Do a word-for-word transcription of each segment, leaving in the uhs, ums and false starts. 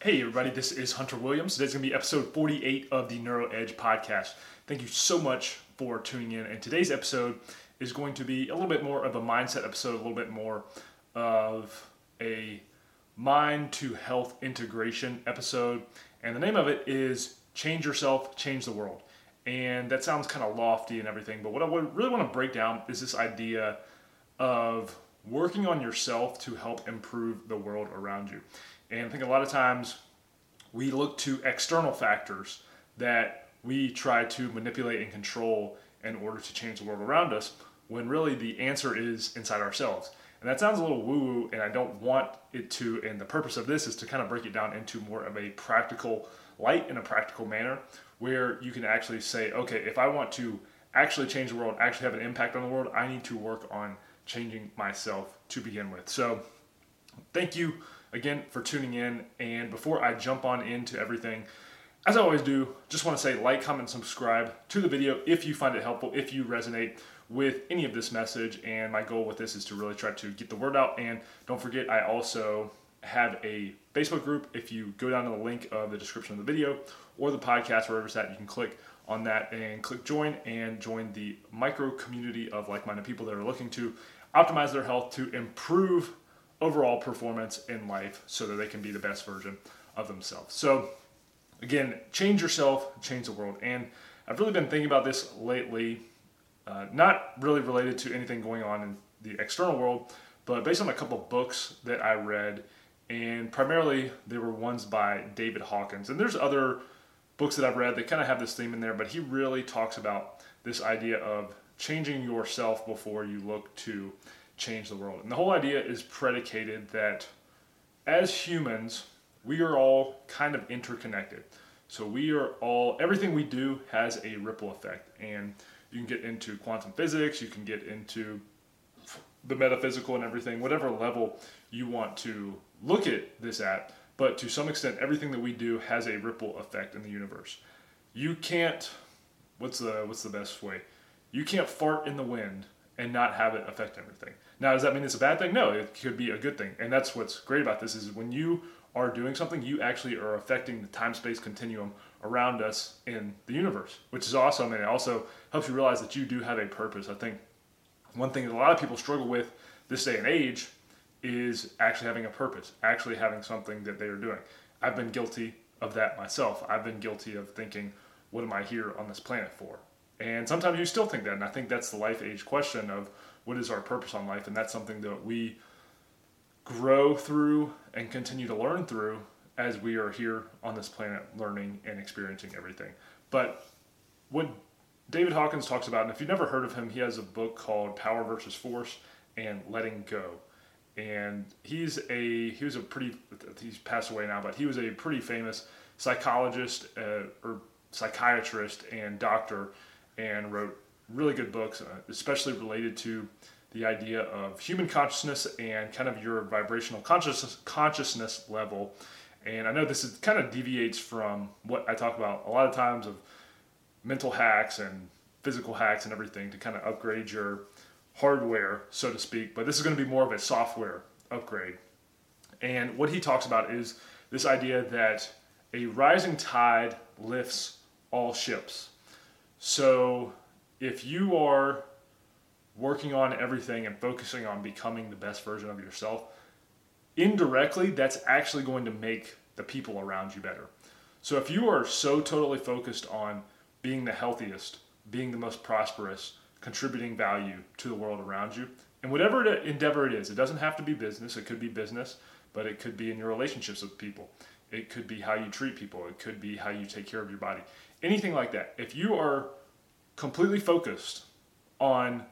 Hey everybody, this is Hunter Williams. Today's going to be episode forty-eight of the NeuroEdge podcast. Thank you so much for tuning in. And today's episode is going to be a little bit more of a mindset episode, a little bit more of a mind to health integration episode. And the name of it is Change Yourself, Change the World. And that sounds kind of lofty and everything, but what I really want to break down is this idea of working on yourself to help improve the world around you. And I think a lot of times we look to external factors that we try to manipulate and control in order to change the world around us, when really the answer is inside ourselves. And that sounds a little woo-woo, and I don't want it to, and the purpose of this is to kind of break it down into more of a practical light in a practical manner, where you can actually say, okay, if I want to actually change the world, actually have an impact on the world, I need to work on changing myself to begin with. So thank you again for tuning in, and before I jump on into everything, as I always do, just want to say like, comment, subscribe to the video if you find it helpful, if you resonate with any of this message. And my goal with this is to really try to get the word out. And don't forget, I also have a Facebook group. If you go down to the link of the description of the video or the podcast, wherever it's at, you can click on that and click join and join the micro community of like-minded people that are looking to optimize their health to improve overall performance in life so that they can be the best version of themselves. So again, change yourself, change the world. And I've really been thinking about this lately, uh, not really related to anything going on in the external world, but based on a couple of books that I read, and primarily they were ones by David Hawkins. And there's other books that I've read that kind of have this theme in there, but he really talks about this idea of changing yourself before you look to change the world. And the whole idea is predicated that as humans, we are all kind of interconnected. So we are all, everything we do has a ripple effect. And you can get into quantum physics, you can get into the metaphysical and everything, whatever level you want to look at this at. But to some extent, everything that we do has a ripple effect in the universe. You can't, what's the what's the best way? You can't fart in the wind and not have it affect everything. Now, does that mean it's a bad thing? No, it could be a good thing. And that's what's great about this is when you are doing something, you actually are affecting the time-space continuum around us in the universe, which is awesome. And it also helps you realize that you do have a purpose. I think one thing that a lot of people struggle with this day and age is actually having a purpose, actually having something that they are doing. I've been guilty of that myself. I've been guilty of thinking, what am I here on this planet for? And sometimes you still think that, and I think that's the life age question of what is our purpose on life, and that's something that we grow through and continue to learn through as we are here on this planet learning and experiencing everything. But what David Hawkins talks about, and if you've never heard of him, he has a book called Power Versus Force and Letting Go. And he's a, he was a pretty, he's passed away now, but he was a pretty famous psychologist uh, or psychiatrist and doctor, and wrote really good books, especially related to the idea of human consciousness and kind of your vibrational consciousness consciousness level. And I know this is, kind of deviates from what I talk about a lot of times of mental hacks and physical hacks and everything to kind of upgrade your hardware, so to speak, but this is going to be more of a software upgrade. And what he talks about is this idea that a rising tide lifts all ships. So if you are working on everything and focusing on becoming the best version of yourself, indirectly, that's actually going to make the people around you better. So if you are so totally focused on being the healthiest, being the most prosperous, contributing value to the world around you, and whatever endeavor it is, it doesn't have to be business, it could be business, but it could be in your relationships with people. It could be how you treat people. It could be how you take care of your body. Anything like that. If you are completely focused on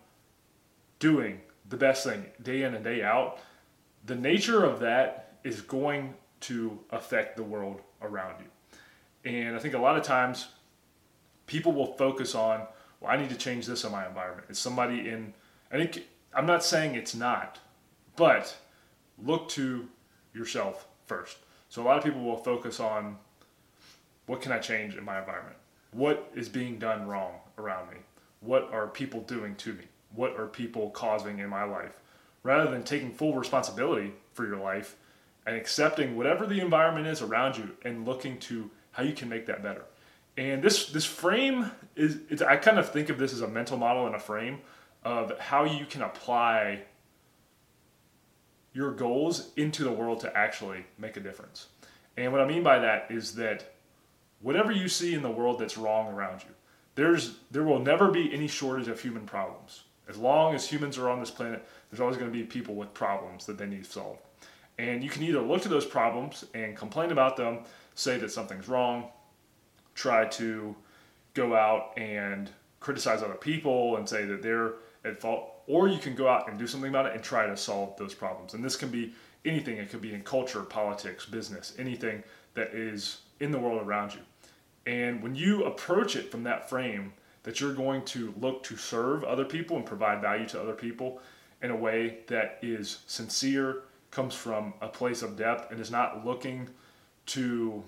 doing the best thing day in and day out, the nature of that is going to affect the world around you. And I think a lot of times people will focus on, well, I need to change this in my environment. It's somebody in, I think, I'm not saying it's not, but look to yourself first. So a lot of people will focus on, what can I change in my environment? What is being done wrong around me? What are people doing to me? What are people causing in my life? Rather than taking full responsibility for your life and accepting whatever the environment is around you and looking to how you can make that better. And this this frame is, it's, I kind of think of this as a mental model and a frame of how you can apply your goals into the world to actually make a difference. And what I mean by that is that whatever you see in the world that's wrong around you, there's there will never be any shortage of human problems. As long as humans are on this planet, there's always going to be people with problems that they need solved. And you can either look to those problems and complain about them, say that something's wrong, try to go out and criticize other people and say that they're at fault, or you can go out and do something about it and try to solve those problems. And this can be anything. It could be in culture, politics, business, anything that is in the world around you. And when you approach it from that frame that you're going to look to serve other people and provide value to other people in a way that is sincere, comes from a place of depth, and is not looking to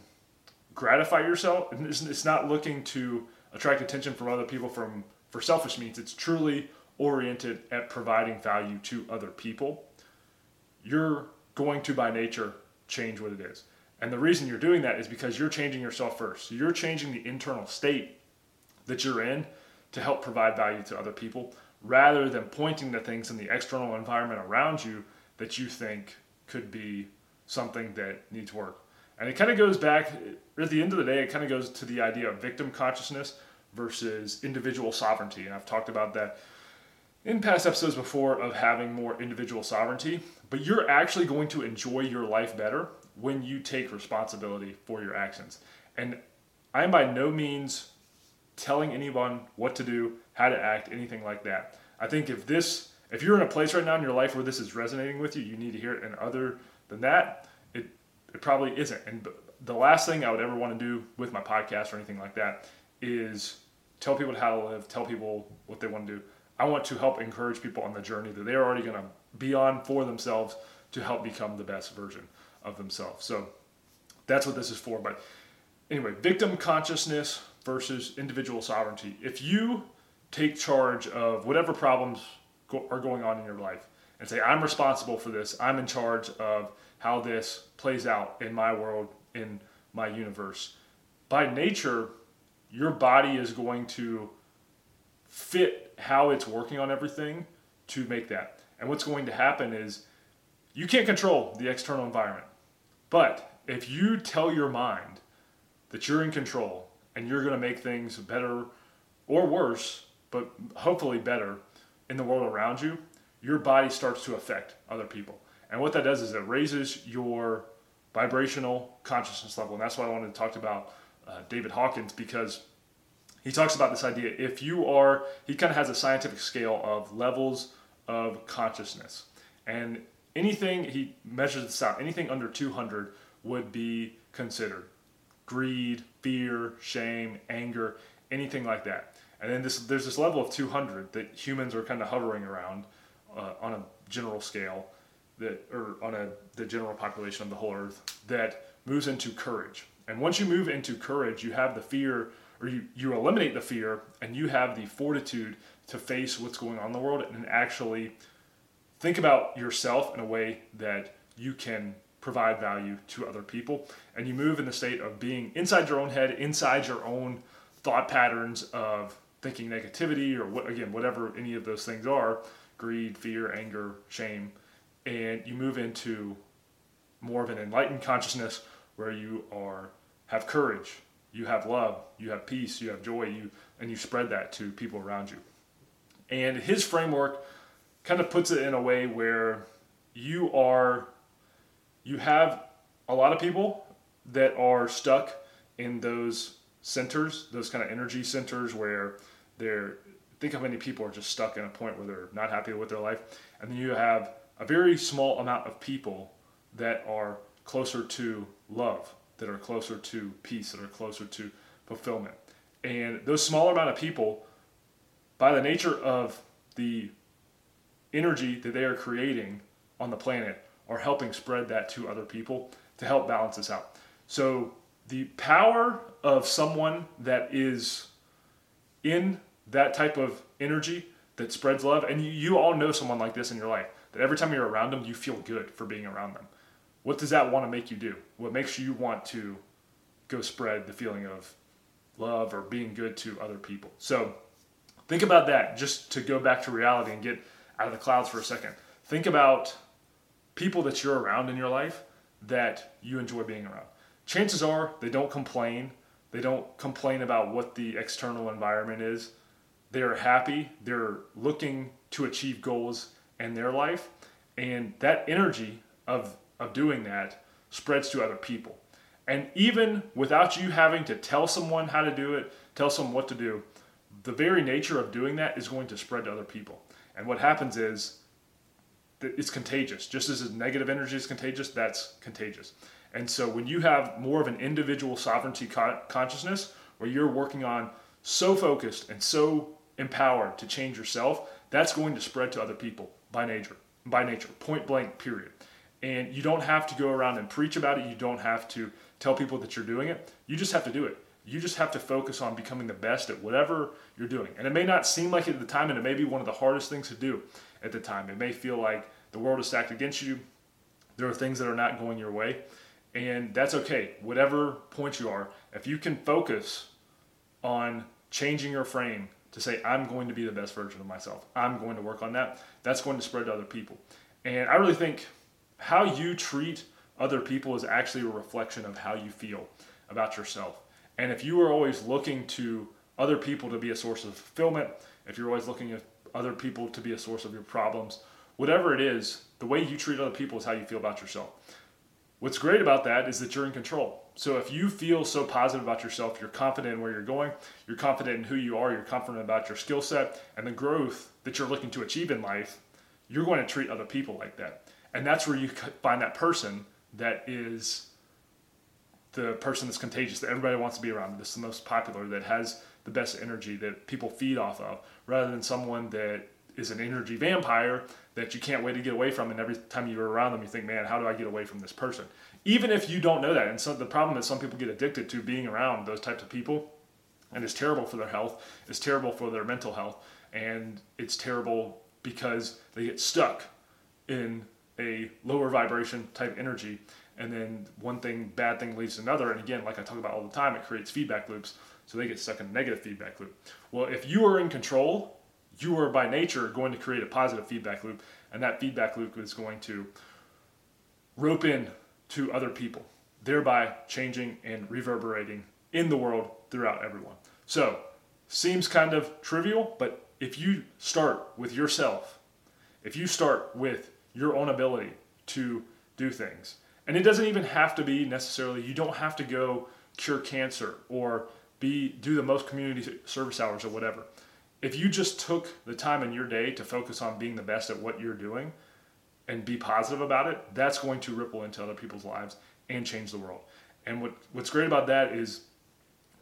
gratify yourself, and it's not looking to attract attention from other people from for selfish means. It's truly oriented at providing value to other people. You're going to, by nature, change what it is. And the reason you're doing that is because you're changing yourself first. You're changing the internal state that you're in to help provide value to other people, rather than pointing to things in the external environment around you that you think could be something that needs work. And it kind of goes back, at the end of the day, it kind of goes to the idea of victim consciousness versus individual sovereignty. And I've talked about that in past episodes before of having more individual sovereignty. But you're actually going to enjoy your life better when you take responsibility for your actions. And I am by no means telling anyone what to do, how to act, anything like that. I think if this, if you're in a place right now in your life where this is resonating with you, you need to hear it. And other than that, it It probably isn't. And the last thing I would ever want to do with my podcast or anything like that is tell people how to live, tell people what they want to do. I want to help encourage people on the journey that they're already going to be on for themselves to help become the best version of themselves. So that's what this is for. But anyway, victim consciousness versus individual sovereignty. If you take charge of whatever problems go- are going on in your life and say, I'm responsible for this, I'm in charge of how this plays out in my world, in my universe. By nature, your body is going to fit how it's working on everything to make that. And what's going to happen is you can't control the external environment. But if you tell your mind that you're in control and you're going to make things better or worse, but hopefully better in the world around you, your body starts to affect other people. And what that does is it raises your vibrational consciousness level. And that's why I wanted to talk about uh, David Hawkins, because he talks about this idea. If you are, he kind of has a scientific scale of levels of consciousness. And anything, he measures this out, anything under two hundred would be considered greed, fear, shame, anger, anything like that. And then this, there's this level of two hundred that humans are kind of hovering around uh, on a general scale. That, or on a, the general population of the whole earth, that moves into courage. And once you move into courage, you have the fear, or you, you eliminate the fear, and you have the fortitude to face what's going on in the world and actually think about yourself in a way that you can provide value to other people. And you move in the state of being inside your own head, inside your own thought patterns of thinking negativity, or what, again, whatever any of those things are, greed, fear, anger, shame. And you move into more of an enlightened consciousness where you are have courage, you have love, you have peace, you have joy, you and you spread that to people around you. And his framework kind of puts it in a way where you are, you have a lot of people that are stuck in those centers, those kind of energy centers where they're, think how many people are just stuck in a point where they're not happy with their life. And then you have a very small amount of people that are closer to love, that are closer to peace, that are closer to fulfillment. And those smaller amount of people, by the nature of the energy that they are creating on the planet, are helping spread that to other people to help balance this out. So the power of someone that is in that type of energy that spreads love, and you, you all know someone like this in your life, that every time you're around them, you feel good for being around them. What does that want to make you do? What makes you want to go spread the feeling of love or being good to other people? So think about that, just to go back to reality and get out of the clouds for a second. Think about people that you're around in your life that you enjoy being around. Chances are they don't complain. They don't complain about what the external environment is. They're happy. They're looking to achieve goals in their life. And that energy of, of doing that spreads to other people. And even without you having to tell someone how to do it, tell someone what to do, the very nature of doing that is going to spread to other people. And what happens is it's contagious. Just as negative energy is contagious, that's contagious. And so when you have more of an individual sovereignty con- consciousness where you're working on so focused and so empowered to change yourself, that's going to spread to other people by nature, by nature, point blank, period. And you don't have to go around and preach about it. You don't have to tell people that you're doing it. You just have to do it. You just have to focus on becoming the best at whatever you're doing. And it may not seem like it at the time, and it may be one of the hardest things to do at the time. It may feel like the world is stacked against you. There are things that are not going your way, and that's okay. Whatever point you are, if you can focus on changing your frame to say, I'm going to be the best version of myself, I'm going to work on that, that's going to spread to other people. And I really think how you treat other people is actually a reflection of how you feel about yourself. And if you are always looking to other people to be a source of fulfillment, if you're always looking at other people to be a source of your problems, whatever it is, the way you treat other people is how you feel about yourself. What's great about that is that you're in control. So if you feel so positive about yourself, you're confident in where you're going, you're confident in who you are, you're confident about your skill set and the growth that you're looking to achieve in life, you're going to treat other people like that. And that's where you find that person that is the person that's contagious, that everybody wants to be around, that's the most popular, that has the best energy, that people feed off of, rather than someone that is an energy vampire that you can't wait to get away from, and every time you're around them you think, man, how do I get away from this person? Even if you don't know that. And so the problem is some people get addicted to being around those types of people, and it's terrible for their health, it's terrible for their mental health, and it's terrible because they get stuck in a lower vibration type energy. And then one thing, bad thing leads to another. And again, like I talk about all the time, it creates feedback loops. So they get stuck in a negative feedback loop. Well, if you are in control, you are by nature going to create a positive feedback loop. And that feedback loop is going to rope in to other people, thereby changing and reverberating in the world throughout everyone. So seems kind of trivial, but if you start with yourself, if you start with your own ability to do things, and it doesn't even have to be necessarily, you don't have to go cure cancer or be do the most community service hours or whatever. If you just took the time in your day to focus on being the best at what you're doing and be positive about it, that's going to ripple into other people's lives and change the world. And what, what's great about that is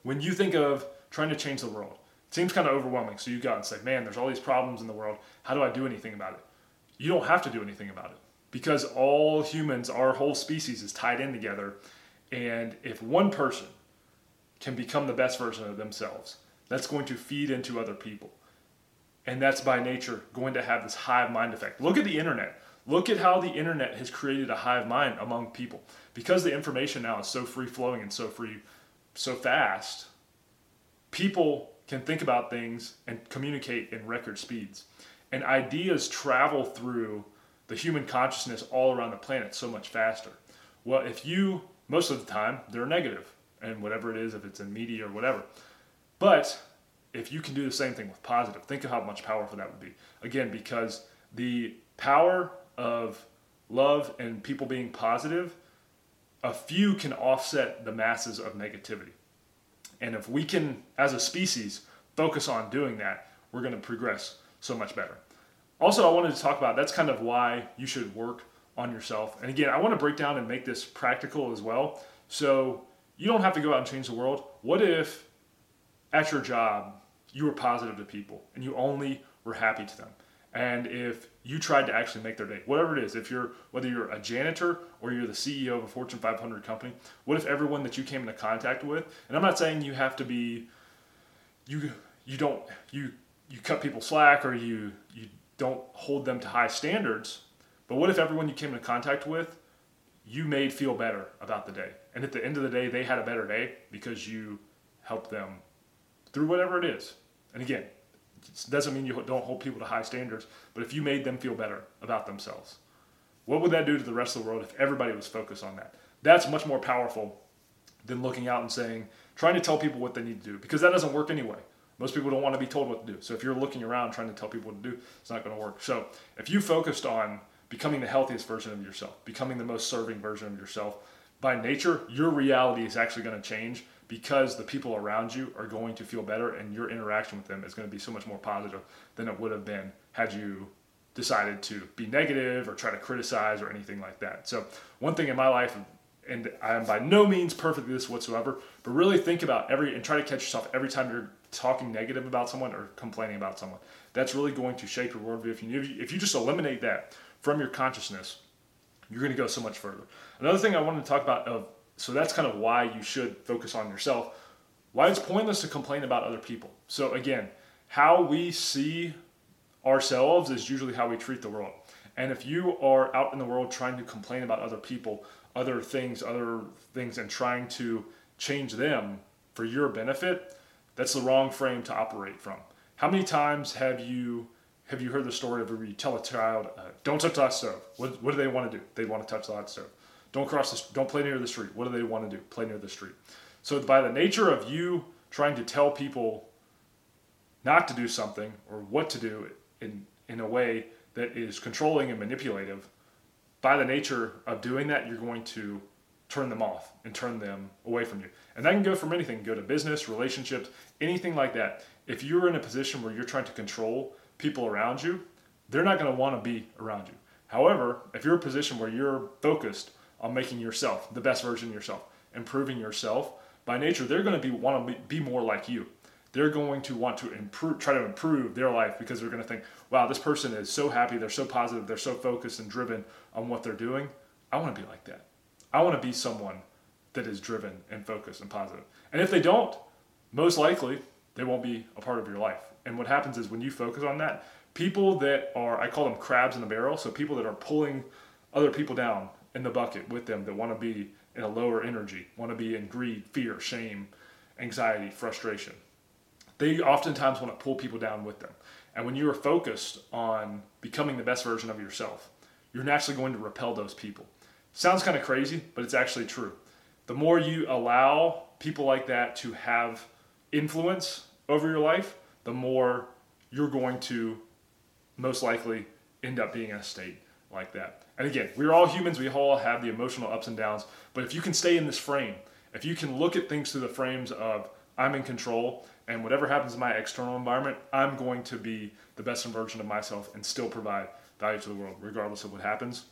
when you think of trying to change the world, it seems kind of overwhelming. So you go and say, man, there's all these problems in the world. How do I do anything about it? You don't have to do anything about it. Because all humans, our whole species is tied in together. And if one person can become the best version of themselves, that's going to feed into other people. And that's by nature going to have this hive mind effect. Look at the internet. Look at how the internet has created a hive mind among people. Because the information now is so free flowing and so free, so fast, people can think about things and communicate in record speeds. And ideas travel through the human consciousness all around the planet so much faster. Well, if you, most of the time, they're negative, and whatever it is, if it's in media or whatever. But if you can do the same thing with positive, think of how much powerful that would be. Again, because the power of love and people being positive, a few can offset the masses of negativity. And if we can, as a species, focus on doing that, we're going to progress so much better. Also, I wanted to talk about, that's kind of why you should work on yourself. And again, I want to break down and make this practical as well. So you don't have to go out and change the world. What if at your job, you were positive to people and you only were happy to them? And if you tried to actually make their day, whatever it is, if you're, whether you're a janitor or you're the C E O of a Fortune five hundred company, what if everyone that you came into contact with, and I'm not saying you have to be, you, you don't, you, you cut people slack or you, you, don't hold them to high standards, but what if everyone you came into contact with, you made feel better about the day. And at the end of the day, they had a better day because you helped them through whatever it is. And again, it doesn't mean you don't hold people to high standards, but if you made them feel better about themselves, what would that do to the rest of the world if everybody was focused on that? That's much more powerful than looking out and saying, trying to tell people what they need to do, because that doesn't work anyway. Most people don't want to be told what to do. So if you're looking around trying to tell people what to do, it's not going to work. So if you focused on becoming the healthiest version of yourself, becoming the most serving version of yourself, by nature, your reality is actually going to change because the people around you are going to feel better and your interaction with them is going to be so much more positive than it would have been had you decided to be negative or try to criticize or anything like that. So one thing in my life, and I am by no means perfect at this whatsoever, but really think about every, and try to catch yourself every time you're talking negative about someone or complaining about someone. That's really going to shape your worldview. If you, if you just eliminate that from your consciousness, you're going to go so much further. Another thing I wanted to talk about, of, so that's kind of why you should focus on yourself, why it's pointless to complain about other people. So again, how we see ourselves is usually how we treat the world. And if you are out in the world trying to complain about other people, other things, other things, and trying to change them for your benefit, that's the wrong frame to operate from. How many times have you have you heard the story of where you tell a child, uh, don't touch that stove? What, what do they want to do? They want to touch that stove. Don't cross the, don't play near the street. What do they want to do? Play near the street. So by the nature of you trying to tell people not to do something or what to do in in a way that is controlling and manipulative, by the nature of doing that, you're going to turn them off and turn them away from you. And that can go from anything. Go to business, relationships, anything like that. If you're in a position where you're trying to control people around you, they're not going to want to be around you. However, if you're in a position where you're focused on making yourself the best version of yourself, improving yourself, by nature, they're going to be want to be more like you. They're going to want to improve, try to improve their life, because they're going to think, wow, this person is so happy, they're so positive, they're so focused and driven on what they're doing. I want to be like that. I want to be someone that is driven and focused and positive. And if they don't, most likely they won't be a part of your life. And what happens is when you focus on that, people that are, I call them crabs in a barrel, so people that are pulling other people down in the bucket with them, that want to be in a lower energy, want to be in greed, fear, shame, anxiety, frustration. They oftentimes want to pull people down with them. And when you are focused on becoming the best version of yourself, you're naturally going to repel those people. Sounds kind of crazy, but it's actually true. The more you allow people like that to have influence over your life, the more you're going to most likely end up being in a state like that. And again, we're all humans. We all have the emotional ups and downs. But if you can stay in this frame, if you can look at things through the frames of I'm in control, and whatever happens in my external environment, I'm going to be the best version of myself and still provide value to the world, regardless of what happens.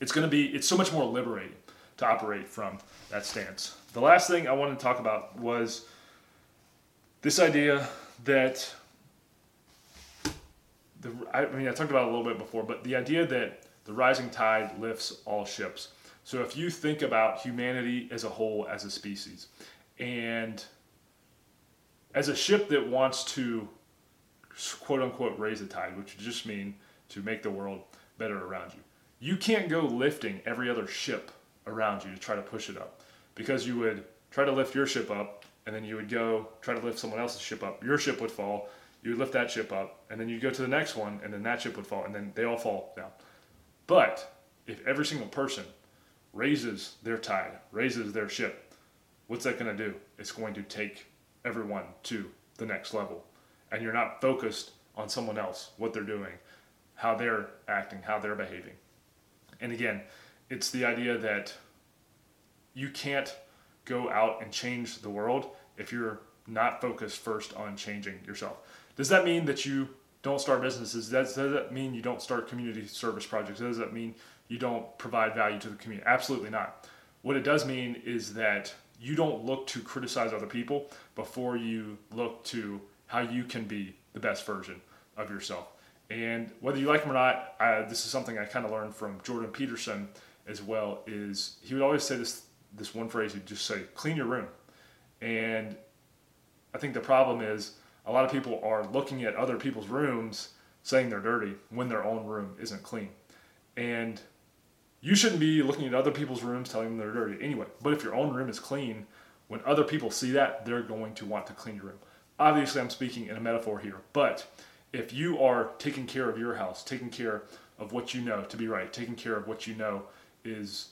It's going to be, it's so much more liberating to operate from that stance. The last thing I wanted to talk about was this idea that, the, I mean, I talked about it a little bit before, but the idea that the rising tide lifts all ships. So if you think about humanity as a whole, as a species, and as a ship that wants to, quote unquote, raise the tide, which would just mean to make the world better around you, you can't go lifting every other ship around you to try to push it up, because you would try to lift your ship up, and then you would go try to lift someone else's ship up. Your ship would fall. You would lift that ship up, and then you go to the next one, and then that ship would fall, and then they all fall down. But if every single person raises their tide, raises their ship, what's that going to do? It's going to take everyone to the next level, and you're not focused on someone else, what they're doing, how they're acting, how they're behaving. And again, it's the idea that you can't go out and change the world if you're not focused first on changing yourself. Does that mean that you don't start businesses? Does that mean you don't start community service projects? Does that mean you don't provide value to the community? Absolutely not. What it does mean is that you don't look to criticize other people before you look to how you can be the best version of yourself. And whether you like them or not, I, this is something I kind of learned from Jordan Peterson as well, is he would always say this this one phrase, he'd just say, clean your room. And I think the problem is a lot of people are looking at other people's rooms saying they're dirty when their own room isn't clean. And You shouldn't be looking at other people's rooms telling them they're dirty anyway. But if your own room is clean, when other people see that, they're going to want to clean your room. Obviously, I'm speaking in a metaphor here, but if you are taking care of your house, taking care of what you know to be right, taking care of what you know is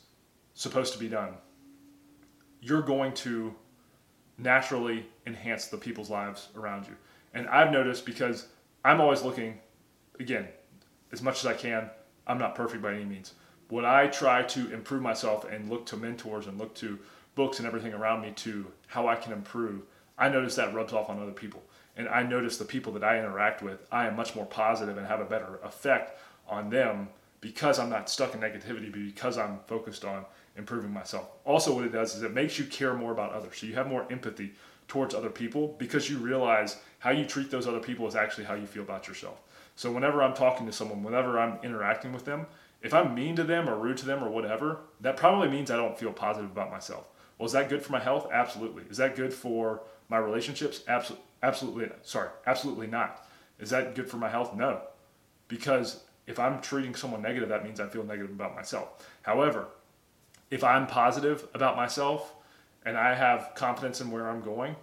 supposed to be done, you're going to naturally enhance the people's lives around you. And I've noticed, because I'm always looking, again, as much as I can, I'm not perfect by any means. When I try to improve myself and look to mentors and look to books and everything around me to how I can improve, I notice that rubs off on other people. And I notice the people that I interact with, I am much more positive and have a better effect on them because I'm not stuck in negativity, but because I'm focused on improving myself. Also, what it does is it makes you care more about others. So you have more empathy towards other people because you realize how you treat those other people is actually how you feel about yourself. So whenever I'm talking to someone, whenever I'm interacting with them, if I'm mean to them or rude to them or whatever, that probably means I don't feel positive about myself. Well, is that good for my health? Absolutely. Is that good for my relationships? Absolutely. Absolutely, sorry, absolutely not. Is that good for my health? No. Because if I'm treating someone negative, that means I feel negative about myself. However, if I'm positive about myself and I have confidence in where I'm going,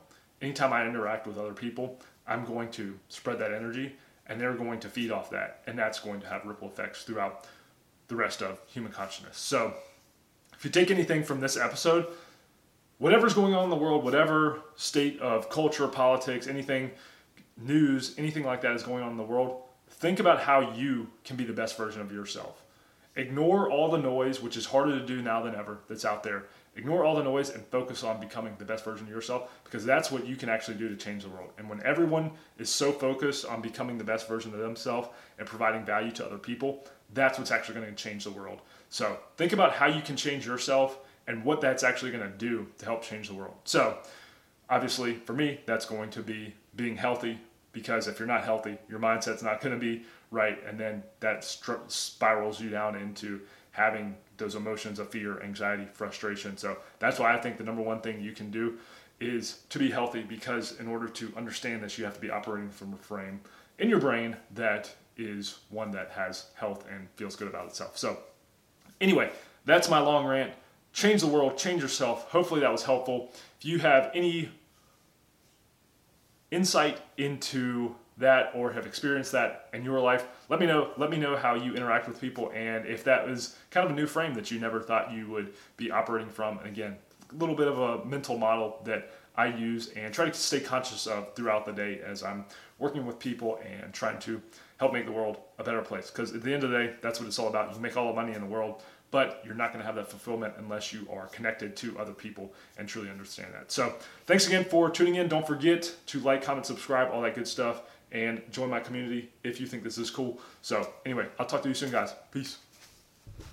anytime I interact with other people, I'm going to spread that energy and they're going to feed off that. And that's going to have ripple effects throughout the rest of human consciousness. So if you take anything from this episode, whatever's going on in the world, whatever state of culture, politics, anything, news, anything like that is going on in the world, think about how you can be the best version of yourself. Ignore all the noise, which is harder to do now than ever, that's out there. Ignore all the noise and focus on becoming the best version of yourself, because that's what you can actually do to change the world. And when everyone is so focused on becoming the best version of themselves and providing value to other people, that's what's actually going to change the world. So think about how you can change yourself and what that's actually going to do to help change the world. So obviously for me, that's going to be being healthy, because if you're not healthy, your mindset's not going to be right. And then that st- spirals you down into having those emotions of fear, anxiety, frustration. So that's why I think the number one thing you can do is to be healthy, because in order to understand this, you have to be operating from a frame in your brain that is one that has health and feels good about itself. So anyway, that's my long rant. Change the world, change yourself. Hopefully that was helpful. If you have any insight into that or have experienced that in your life, let me know. Let me know how you interact with people and if that was kind of a new frame that you never thought you would be operating from. And again, a little bit of a mental model that I use and try to stay conscious of throughout the day as I'm working with people and trying to help make the world a better place. Because at the end of the day, that's what it's all about. You make all the money in the world, but you're not going to have that fulfillment unless you are connected to other people and truly understand that. So thanks again for tuning in. Don't forget to like, comment, subscribe, all that good stuff, and join my community if you think this is cool. So anyway, I'll talk to you soon, guys. Peace.